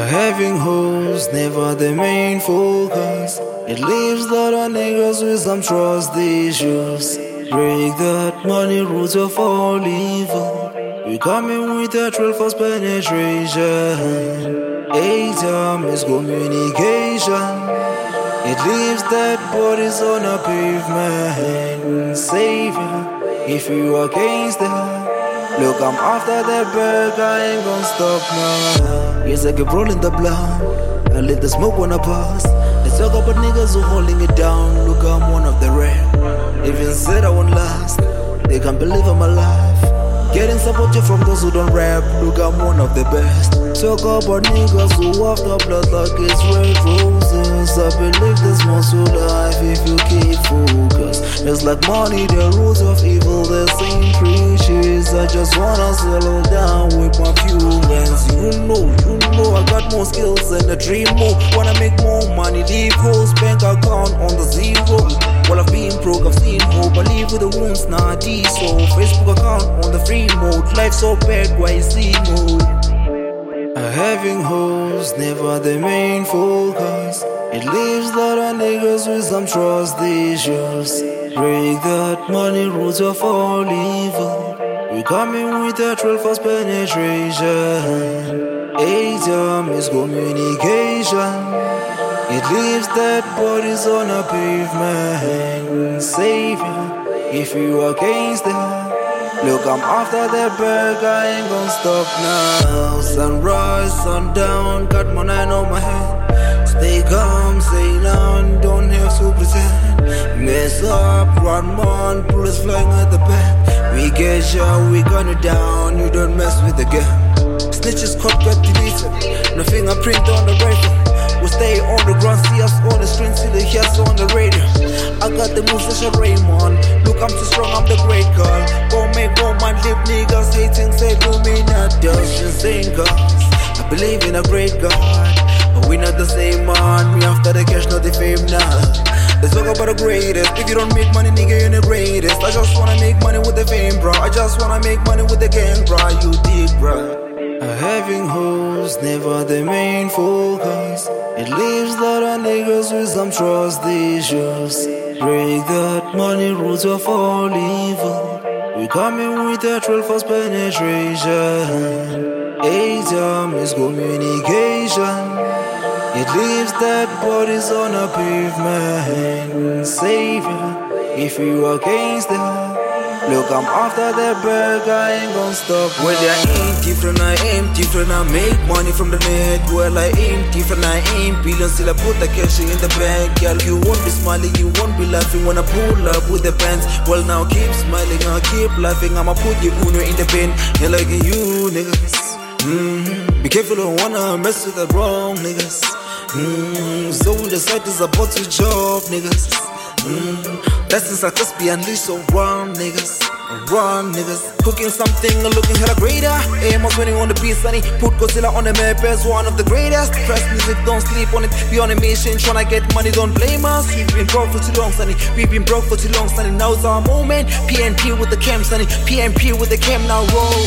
Having hoes, never the main focus. It leaves a lot of niggas with some trust issues. Break that money, roots of all evil. We coming with a trail for penetration. A time is communication. It leaves dead bodies on a pavement. Savior, if you are against them. Look, I'm after that bag, I ain't gon' stop now. Yes, I keep rolling the blunt. I let the smoke when I pass. Let's talk about niggas who holding it down. Look, I'm one of the rare. Even said I won't last. They can't believe I'm alive. Getting supported from those who don't rap. Look, I'm one of the best. Talk about niggas who after blood like it's red roses. I believe there's more to life if you keep focused. It's like money, the roots of evil, the same preaches. I just wanna settle down with my humans. You know, I got more skills and a dream more. Wanna make more money, leave hoes, bank account on the zero. While I've been broke, I've seen hope. I live with the wounds, not D. So Facebook account on the free mode. Life so bad, why is it mode? Having hoes, never the main focus. It leaves a lot of niggas with some trust issues. Break that money, roots of all evil. We coming with a trail for penetration. A time is communication. It leaves dead bodies on a pavement. Savior, if you are against them. Look, I'm after that bag, I ain't gon' stop now. Sunrise, sundown, got my nine on my hand. Stay calm, say none, don't have to pretend. Mess up, run on, bullets flying at the back. We get shot, we gun it down, you don't mess with the gang. Snitches caught, got deleted, no fingerprint on the rifle. We stay on the ground, see us on the screen, see the hairs on the radio. I got the moves, such a Raymond. Look, I'm too strong, I'm the great girl. Go make all my lip niggas hating, say do me not just insane girls. I believe in a great God, but we not the same man. Me after the cash, not the fame now. Nah. Let's talk about the greatest. If you don't make money, nigga, you're the greatest. I just wanna make money with the fame, bro. I just wanna make money with the game, bro. You dig, bro? Having hoes, never the main focus. It leaves a lot of niggas with some trust issues. Break that money, roots of all evil. We coming with a trail for penetration. A time is communication. It leaves dead bodies on a pavement. Savior, if you are against them. Look, I'm after that bag, I ain't gon' stop. Well, I ain't different, I am different. I make money from the net. Well, I ain't different, I ain't billions. Till I put the cash in the bank. Girl, you won't be smiling, you won't be laughing when I pull up with the pants. Well, now keep smiling, I'll keep laughing. I'ma put your uno in the pen. Yeah, like you, niggas. Be careful, don't wanna mess with the wrong niggas. So the site is about to job, niggas. Lessons I just be unleashed, so run niggas. Cooking something, looking hella greater. Aim was winning on the beat, sunny. Put Godzilla on the map as one of the greatest. Fresh music, don't sleep on it. We on a mission, tryna get money, don't blame us. We've been broke for too long, sunny. Now's our moment. PNP with the cam, sunny. PNP with the cam, now roll.